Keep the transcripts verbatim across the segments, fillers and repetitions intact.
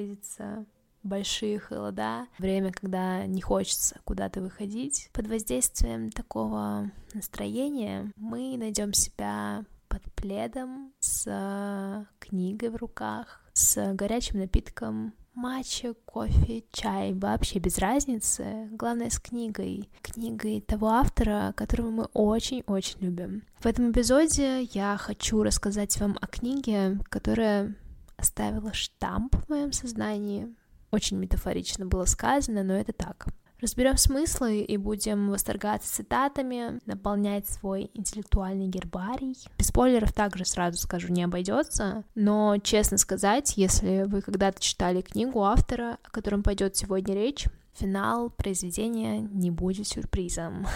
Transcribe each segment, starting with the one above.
близятся большие холода, время, когда не хочется куда-то выходить. Под воздействием такого настроения мы найдем себя под пледом, с книгой в руках, с горячим напитком, матча, кофе, чай, вообще без разницы, главное с книгой, книгой того автора, которого мы очень-очень любим. В этом эпизоде я хочу рассказать вам о книге, которая оставила штамп в моем сознании. Очень метафорично было сказано, но это так. Разберем смыслы и будем восторгаться цитатами, наполнять свой интеллектуальный гербарий. Без спойлеров также сразу скажу, не обойдется, но, честно сказать, если вы когда-то читали книгу автора, о котором пойдет сегодня речь, финал произведения не будет сюрпризом.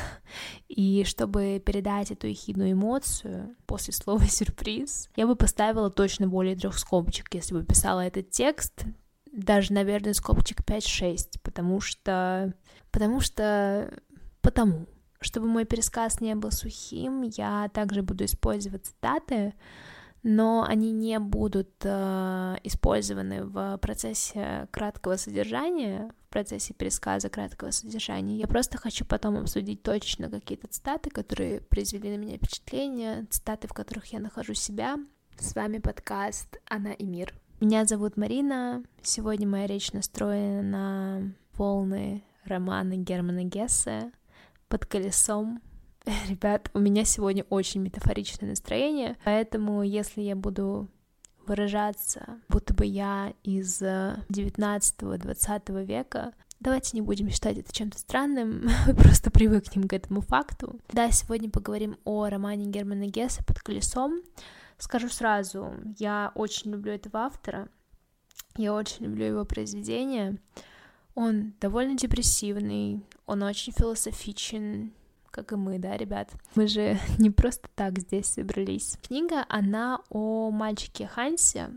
И чтобы передать эту ехидную эмоцию после слова «сюрприз», я бы поставила точно более трех скобочек, если бы писала этот текст, даже, наверное, скобочек пять-шесть, потому что... Потому что... Потому. Чтобы мой пересказ не был сухим, я также буду использовать цитаты, но они не будут э, использованы в процессе краткого содержания, в процессе пересказа краткого содержания. Я просто хочу потом обсудить точно какие-то цитаты, которые произвели на меня впечатление, цитаты, в которых я нахожу себя. С вами подкаст «Она и мир». Меня зовут Марина, сегодня моя речь настроена на волны романа Германа Гессе «Под колесом». Ребят, у меня сегодня очень метафоричное настроение, поэтому если я буду выражаться, будто бы я из девятнадцатого-двадцатого века, давайте не будем считать это чем-то странным, просто привыкнем к этому факту. Да, сегодня поговорим о романе Германа Гессе «Под колесом». Скажу сразу, я очень люблю этого автора, я очень люблю его произведения. Он довольно депрессивный, он очень философичен, как и мы, да, ребят? Мы же не просто так здесь собрались. Книга, она о мальчике Хансе.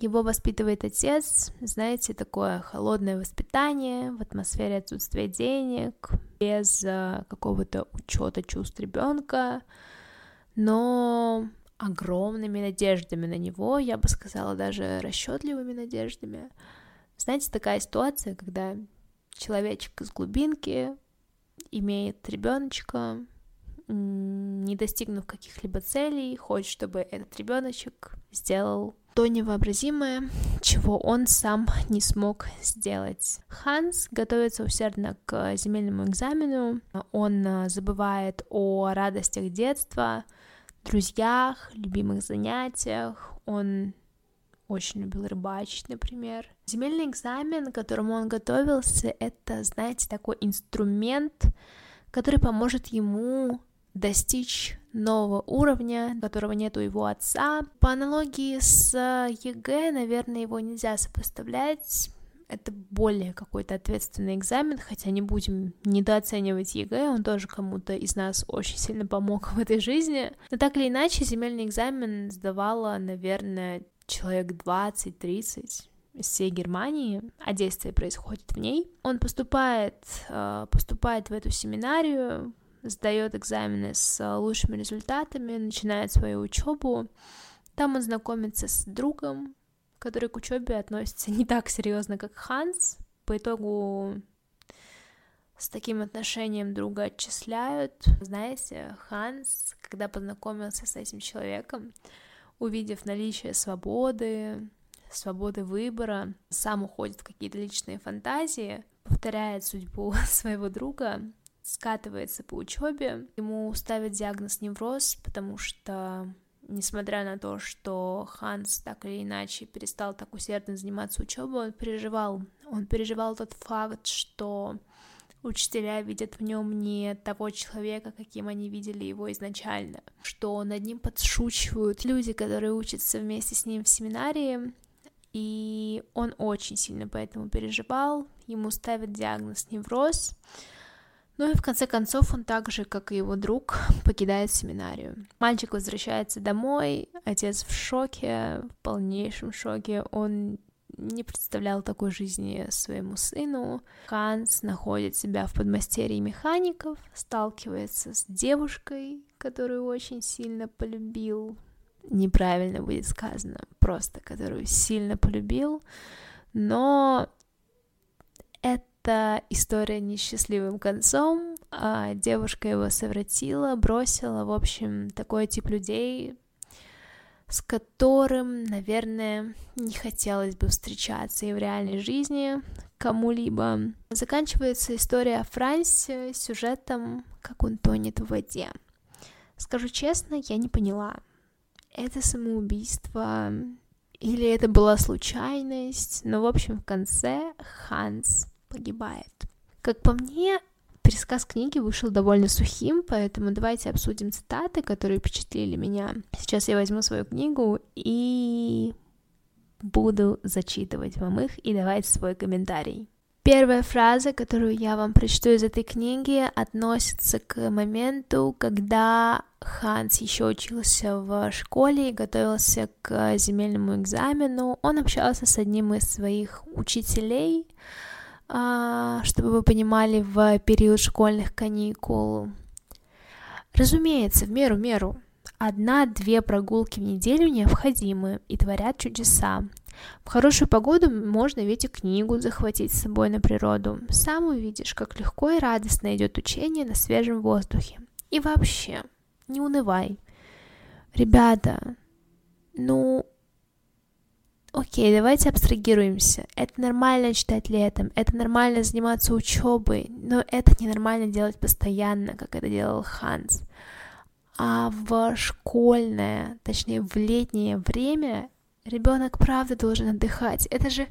Его воспитывает отец, знаете, такое холодное воспитание в атмосфере отсутствия денег, без какого-то учета чувств ребенка, но... огромными надеждами на него, я бы сказала, даже расчетливыми надеждами. Знаете, такая ситуация, когда человечек из глубинки имеет ребеночка, не достигнув каких-либо целей, хочет, чтобы этот ребеночек сделал то невообразимое, чего он сам не смог сделать. Ханс готовится усердно к земельному экзамену, он забывает о радостях детства, друзьях, любимых занятиях. Он очень любил рыбачить, например. Земельный экзамен, к которому он готовился, это, знаете, такой инструмент, который поможет ему достичь нового уровня, которого нет у его отца. По аналогии с ЕГЭ, наверное, его нельзя сопоставлять. Это более какой-то ответственный экзамен, хотя не будем недооценивать ЕГЭ, он тоже кому-то из нас очень сильно помог в этой жизни. Но так или иначе, земельный экзамен сдавала, наверное, человек двадцать-тридцать из всей Германии, а действие происходит в ней. Он поступает, поступает в эту семинарию, сдает экзамены с лучшими результатами, начинает свою учебу. Там он знакомится с другом, который к учебе относится не так серьезно, как Ханс. По итогу с таким отношением друга отчисляют. Знаете, Ханс, когда познакомился с этим человеком, увидев наличие свободы, свободы выбора, сам уходит в какие-то личные фантазии, повторяет судьбу своего друга, скатывается по учебе. Ему ставят диагноз невроз, потому что... Несмотря на то, что Ханс так или иначе перестал так усердно заниматься учебой, он переживал. Он переживал тот факт, что учителя видят в нем не того человека, каким они видели его изначально, что над ним подшучивают люди, которые учатся вместе с ним в семинарии, и он очень сильно поэтому переживал. Ему ставят диагноз невроз. Ну и в конце концов он так же, как и его друг, покидает семинарию. Мальчик возвращается домой, отец в шоке, в полнейшем шоке. Он не представлял такой жизни своему сыну. Ханс находит себя в подмастерье механиков, сталкивается с девушкой, которую очень сильно полюбил. Неправильно будет сказано, просто которую сильно полюбил. но это история несчастливым концом, а девушка его совратила, бросила, в общем, такой тип людей, с которым, наверное, не хотелось бы встречаться и в реальной жизни кому-либо. Заканчивается история о Франсе сюжетом, как он тонет в воде. Скажу честно, я не поняла, это самоубийство или это была случайность, но, в общем, в конце Ханс погибает. Как по мне, пересказ книги вышел довольно сухим, поэтому давайте обсудим цитаты, которые впечатлили меня. Сейчас я возьму свою книгу и буду зачитывать вам их и давать свой комментарий. Первая фраза, которую я вам прочту из этой книги, относится к моменту, когда Ханс еще учился в школе и готовился к земельному экзамену. Он общался с одним из своих учителей, чтобы вы понимали, в период школьных каникул. Разумеется, в меру, в меру. Одна-две прогулки в неделю необходимы и творят чудеса. В хорошую погоду можно ведь и книгу захватить с собой на природу. Сам увидишь, как легко и радостно идет учение на свежем воздухе. И вообще, не унывай. Ребята, ну... Окей, давайте абстрагируемся. Это нормально читать летом, это нормально заниматься учебой, но это ненормально делать постоянно, как это делал Ханс. А в школьное, точнее в летнее время ребенок правда должен отдыхать. Это же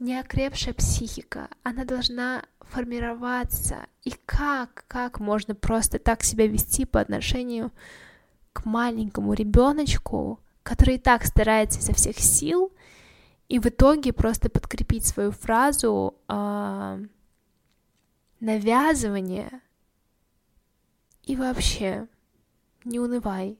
неокрепшая психика, она должна формироваться. И как, как можно просто так себя вести по отношению к маленькому ребеночку, который и так старается изо всех сил, и в итоге просто подкрепить свою фразу э, навязывание и вообще не унывай.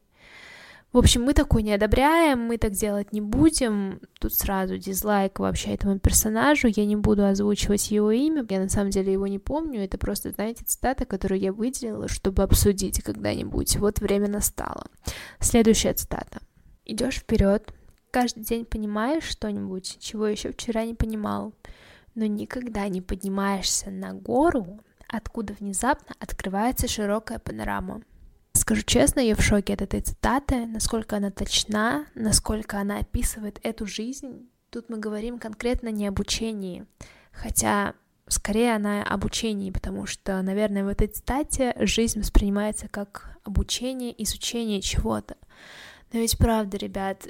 В общем, мы такое не одобряем, мы так делать не будем. Тут сразу дизлайк вообще этому персонажу, я не буду озвучивать его имя, я на самом деле его не помню, это просто, знаете, цитата, которую я выделила, чтобы обсудить когда-нибудь. Вот время настало. Следующая цитата. Идешь вперед. Каждый день понимаешь что-нибудь, чего еще вчера не понимал, но никогда не поднимаешься на гору, откуда внезапно открывается широкая панорама. Скажу честно, я в шоке от этой цитаты, насколько она точна, насколько она описывает эту жизнь. Тут мы говорим конкретно не об учении, хотя скорее она об учении, потому что, наверное, в этой цитате жизнь воспринимается как обучение, изучение чего-то. Но ведь правда, ребят,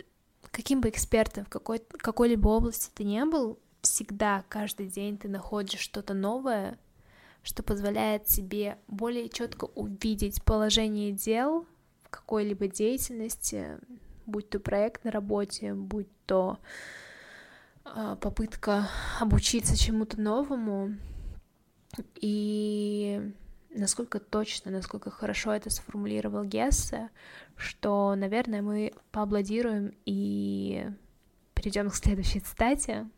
каким бы экспертом в какой, какой-либо области ты не был, всегда, каждый день ты находишь что-то новое, что позволяет тебе более четко увидеть положение дел в какой-либо деятельности, будь то проект на работе, будь то э, попытка обучиться чему-то новому, и... насколько точно, насколько хорошо это сформулировал Гессе, что, наверное, мы поаплодируем и перейдем к следующей цитате.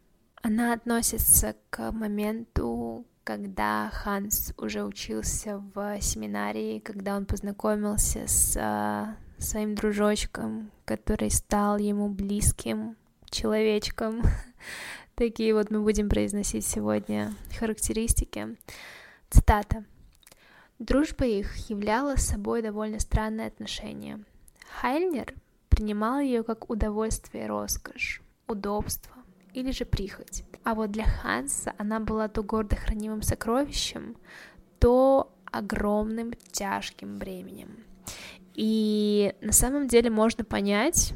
Она относится к моменту, когда Ханс уже учился в семинарии, когда он познакомился с своим дружочком, который стал ему близким человечком. Такие вот мы будем произносить сегодня характеристики. Цитата. Дружба их являла собой довольно странное отношение. Хайльнер принимал ее как удовольствие и роскошь, удобство или же прихоть. А вот для Ханса она была то гордо хранимым сокровищем, то огромным тяжким бременем. И на самом деле можно понять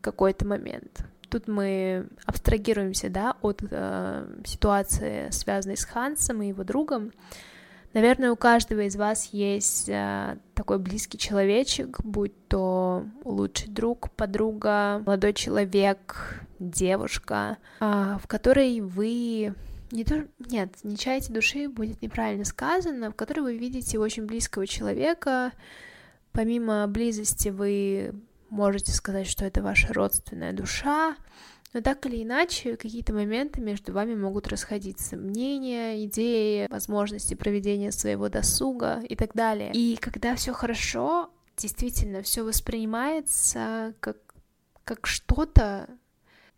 какой-то момент. Тут мы абстрагируемся, да, от э, ситуации, связанной с Хансом и его другом. Наверное, у каждого из вас есть э, такой близкий человечек, будь то лучший друг, подруга, молодой человек, девушка, э, в которой вы... Не то... Нет, не чаете души, будет неправильно сказано, в которой вы видите очень близкого человека. Помимо близости вы можете сказать, что это ваша родственная душа, но так или иначе, какие-то моменты между вами могут расходиться. Мнения, идеи, возможности проведения своего досуга и так далее. И когда все хорошо, действительно, все воспринимается как, как что-то,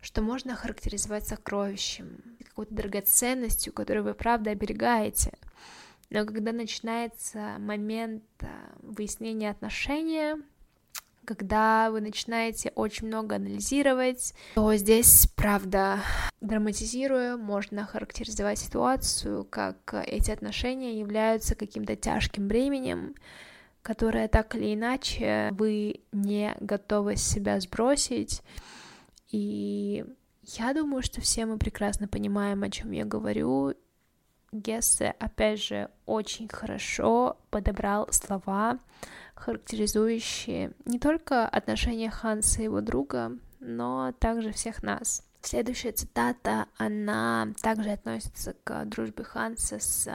что можно характеризовать сокровищем, какой-то драгоценностью, которую вы правда оберегаете. Но когда начинается момент выяснения отношения, когда вы начинаете очень много анализировать, то здесь, правда, драматизируя, можно характеризовать ситуацию, как эти отношения являются каким-то тяжким бременем, которое так или иначе вы не готовы с себя сбросить. И я думаю, что все мы прекрасно понимаем, о чем я говорю. Гессе, опять же, очень хорошо подобрал слова, характеризующие не только отношения Ханса и его друга, но также всех нас. Следующая цитата, она также относится к дружбе Ханса с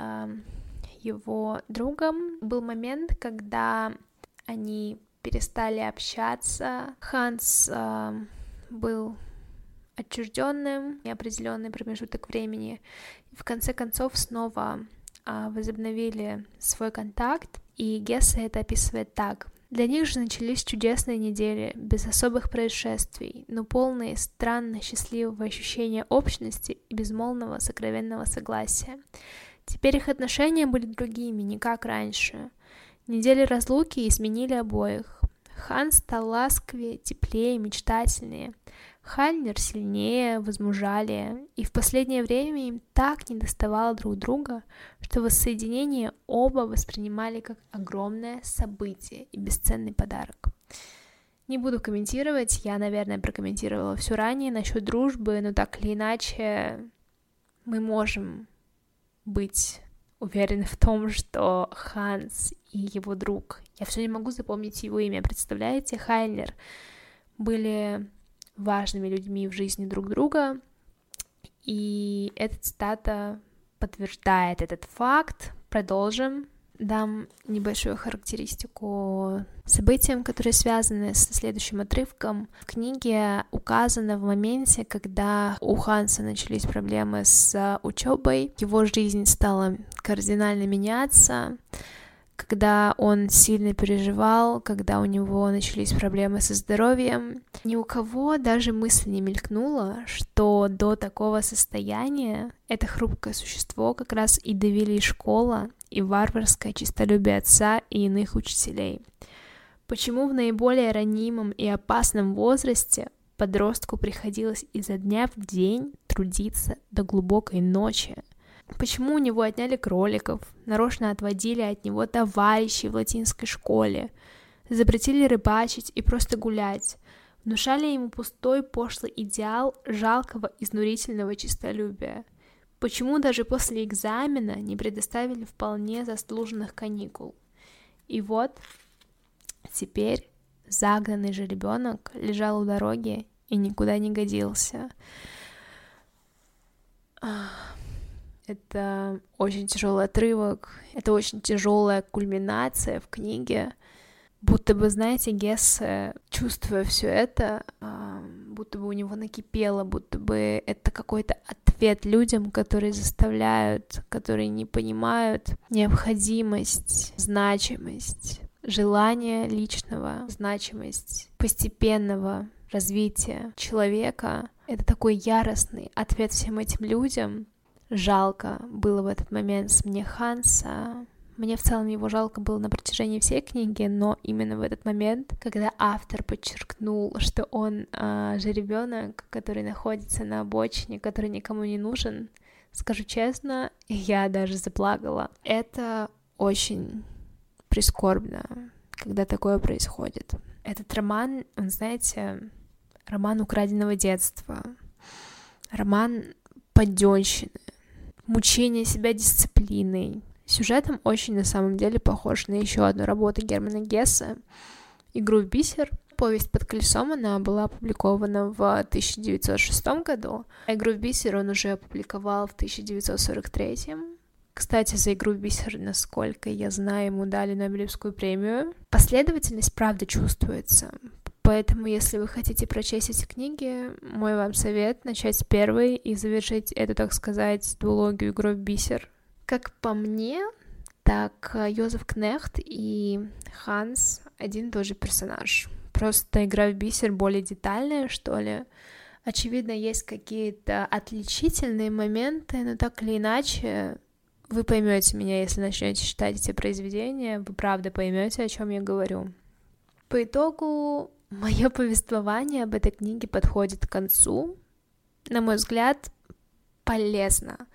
его другом. Был момент, когда они перестали общаться. Ханс э, был отчужденным неопределенный промежуток времени. В конце концов снова а, возобновили свой контакт, и Гессе это описывает так. Для них же начались чудесные недели, без особых происшествий, но полные странно счастливого ощущения общности и безмолвного сокровенного согласия. Теперь их отношения были другими, не как раньше. Недели разлуки изменили обоих. Ханс стал ласковее, теплее, мечтательнее. Хайльнер сильнее, возмужалее, и в последнее время им так недоставало друг друга, что воссоединение оба воспринимали как огромное событие и бесценный подарок. Не буду комментировать, я, наверное, прокомментировала все ранее насчет дружбы, но так или иначе мы можем быть уверены в том, что Ханс и его друг, я все не могу запомнить его имя, представляете, Хайльнер, были важными людьми в жизни друг друга, и эта цитата подтверждает этот факт. Продолжим. Дам небольшую характеристику событиям, которые связаны со следующим отрывком. В книге указано в моменте, когда у Ханса начались проблемы с учебой, его жизнь стала кардинально меняться, когда он сильно переживал, когда у него начались проблемы со здоровьем. Ни у кого даже мысль не мелькнула, что до такого состояния это хрупкое существо как раз и довели школа и варварское честолюбие отца и иных учителей. Почему в наиболее ранимом и опасном возрасте подростку приходилось изо дня в день трудиться до глубокой ночи? Почему у него отняли кроликов, нарочно отводили от него товарищей в латинской школе, запретили рыбачить и просто гулять, внушали ему пустой пошлый идеал жалкого изнурительного честолюбия? Почему даже после экзамена не предоставили вполне заслуженных каникул? И вот теперь загнанный же ребенок лежал у дороги и никуда не годился. Это очень тяжелый отрывок, это очень тяжелая кульминация в книге. Будто бы, знаете, Гессе, чувствуя все это, будто бы у него накипело, будто бы это какой-то ответ людям, которые заставляют, которые не понимают необходимость, значимость, желание личного, значимость постепенного развития человека. Это такой яростный ответ всем этим людям. Жалко было в этот момент мне Ханса. Мне в целом его жалко было на протяжении всей книги, но именно в этот момент, когда автор подчеркнул, что он э, жеребенок, который находится на обочине, который никому не нужен, скажу честно, я даже заплакала. Это очень прискорбно, когда такое происходит. Этот роман, он, знаете, роман украденного детства, роман подденщины, мучение себя дисциплиной. Сюжетом очень на самом деле похож на еще одну работу Германа Гессе «Игру в бисер». Повесть «Под колесом» она была опубликована в тысяча девятьсот шестом году, а «Игру в бисер» он уже опубликовал в тысяча девятьсот сорок третьем. Кстати, за «Игру в бисер», насколько я знаю, ему дали Нобелевскую премию. Последовательность, правда, чувствуется. Поэтому, если вы хотите прочесть эти книги, мой вам совет — начать с первой и завершить эту, так сказать, дуологию «Игру в бисер». Как по мне, так Йозеф Кнехт и Ханс один и тот же персонаж. Просто «Игра в бисер» более детальная, что ли, Очевидно, есть какие-то отличительные моменты, но так или иначе вы поймете меня, если начнете читать эти произведения, вы правда поймете, о чем я говорю. По итогу мое повествование об этой книге подходит к концу. На мой взгляд, полезно.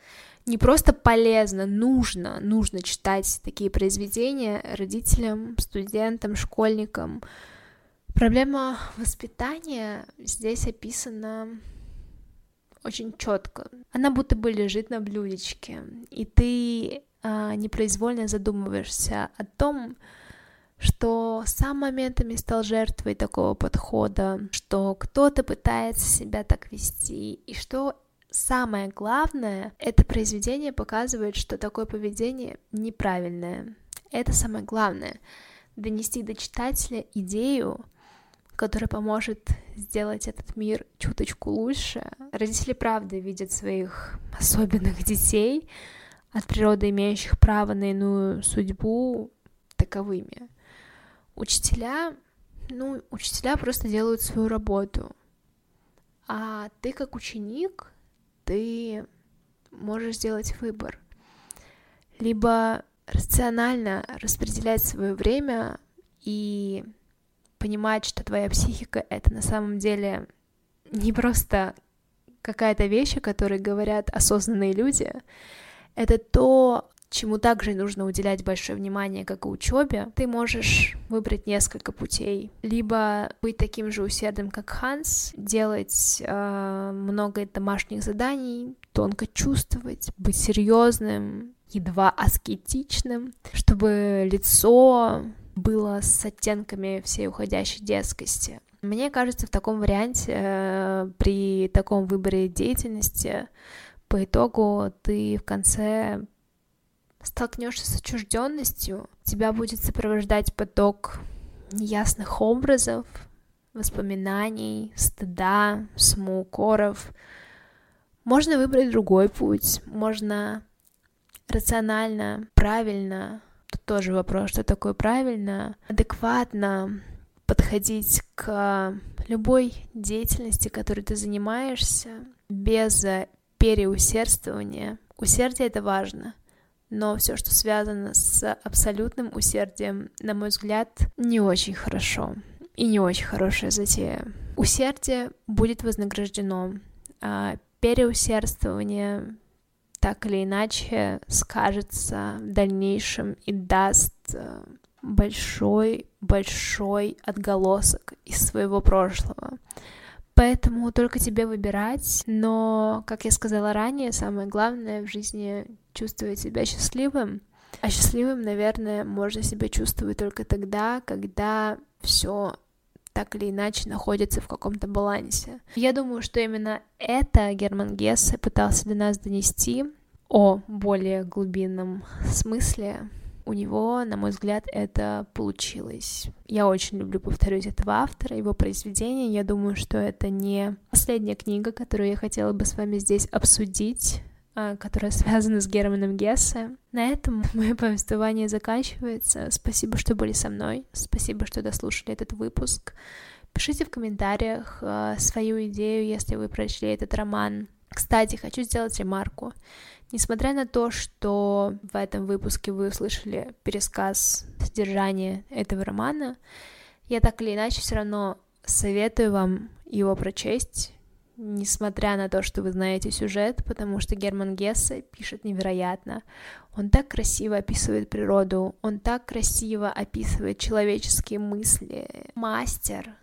Не просто полезно, нужно, нужно читать такие произведения родителям, студентам, школьникам. Проблема воспитания здесь описана очень четко. Она будто бы лежит на блюдечке, и ты э, непроизвольно задумываешься о том, что сам моментами стал жертвой такого подхода, что кто-то пытается себя так вести, и что самое главное, это произведение показывает, что такое поведение неправильное. Это самое главное — донести до читателя идею, которая поможет сделать этот мир чуточку лучше. Родители, правда, видят своих особенных детей, от природы имеющих право на иную судьбу, таковыми. Учителя, ну, учителя просто делают свою работу, а ты как ученик, ты можешь сделать выбор. Либо рационально распределять свое время и понимать, что твоя психика — это на самом деле не просто какая-то вещь, о которой говорят осознанные люди, это то, чему также нужно уделять большое внимание, как и учебе. Ты можешь выбрать несколько путей. Либо быть таким же усердным, как Ханс, делать э, много домашних заданий, тонко чувствовать, быть серьезным, едва аскетичным, чтобы лицо было с оттенками всей уходящей детскости. Мне кажется, в таком варианте, э, при таком выборе деятельности, по итогу ты в конце столкнешься с отчужденностью, тебя будет сопровождать поток неясных образов, воспоминаний, стыда, самоукоров. Можно выбрать другой путь, можно рационально, правильно, тут тоже вопрос, что такое правильно, адекватно подходить к любой деятельности, которой ты занимаешься, без переусердствования. Усердие — это важно. Но все, что связано с абсолютным усердием, на мой взгляд, не очень хорошо и не очень хорошая затея. Усердие будет вознаграждено, а переусердствование так или иначе скажется в дальнейшем и даст большой-большой отголосок из своего прошлого. Поэтому только тебе выбирать, но, как я сказала ранее, самое главное в жизни — чувствовать себя счастливым. А счастливым, наверное, можно себя чувствовать только тогда, когда все так или иначе находится в каком-то балансе. Я думаю, что именно это Герман Гессе пытался до нас донести о более глубинном смысле. У него, на мой взгляд, это получилось. Я очень люблю, повторюсь, этого автора, его произведения. Я думаю, что это не последняя книга, которую я хотела бы с вами здесь обсудить, которая связана с Германом Гессе. На этом мое повествование заканчивается. Спасибо, что были со мной. Спасибо, что дослушали этот выпуск. Пишите в комментариях свою идею, если вы прочли этот роман. Кстати, хочу сделать ремарку. Несмотря на то, что в этом выпуске вы услышали пересказ содержания этого романа, я так или иначе все равно советую вам его прочесть, несмотря на то, что вы знаете сюжет, потому что Герман Гессе пишет невероятно. Он так красиво описывает природу, он так красиво описывает человеческие мысли. Мастер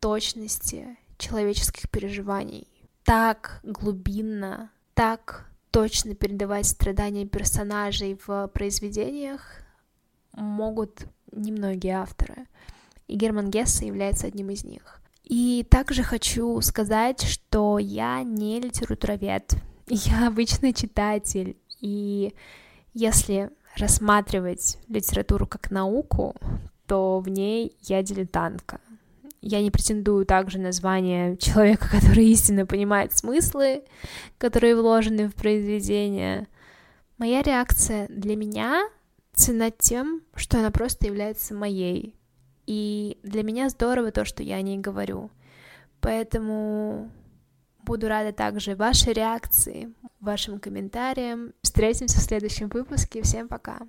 точности человеческих переживаний. Так глубинно, так точно передавать страдания персонажей в произведениях могут немногие авторы, и Герман Гессе является одним из них. И также хочу сказать, что я не литературовед, я обычный читатель, и если рассматривать литературу как науку, то в ней я дилетантка. Я не претендую также на звание человека, который истинно понимает смыслы, которые вложены в произведение. Моя реакция для меня ценна тем, что она просто является моей. И для меня здорово то, что я о ней говорю. Поэтому Буду рада также вашей реакции, вашим комментариям. Встретимся в следующем выпуске. Всем пока!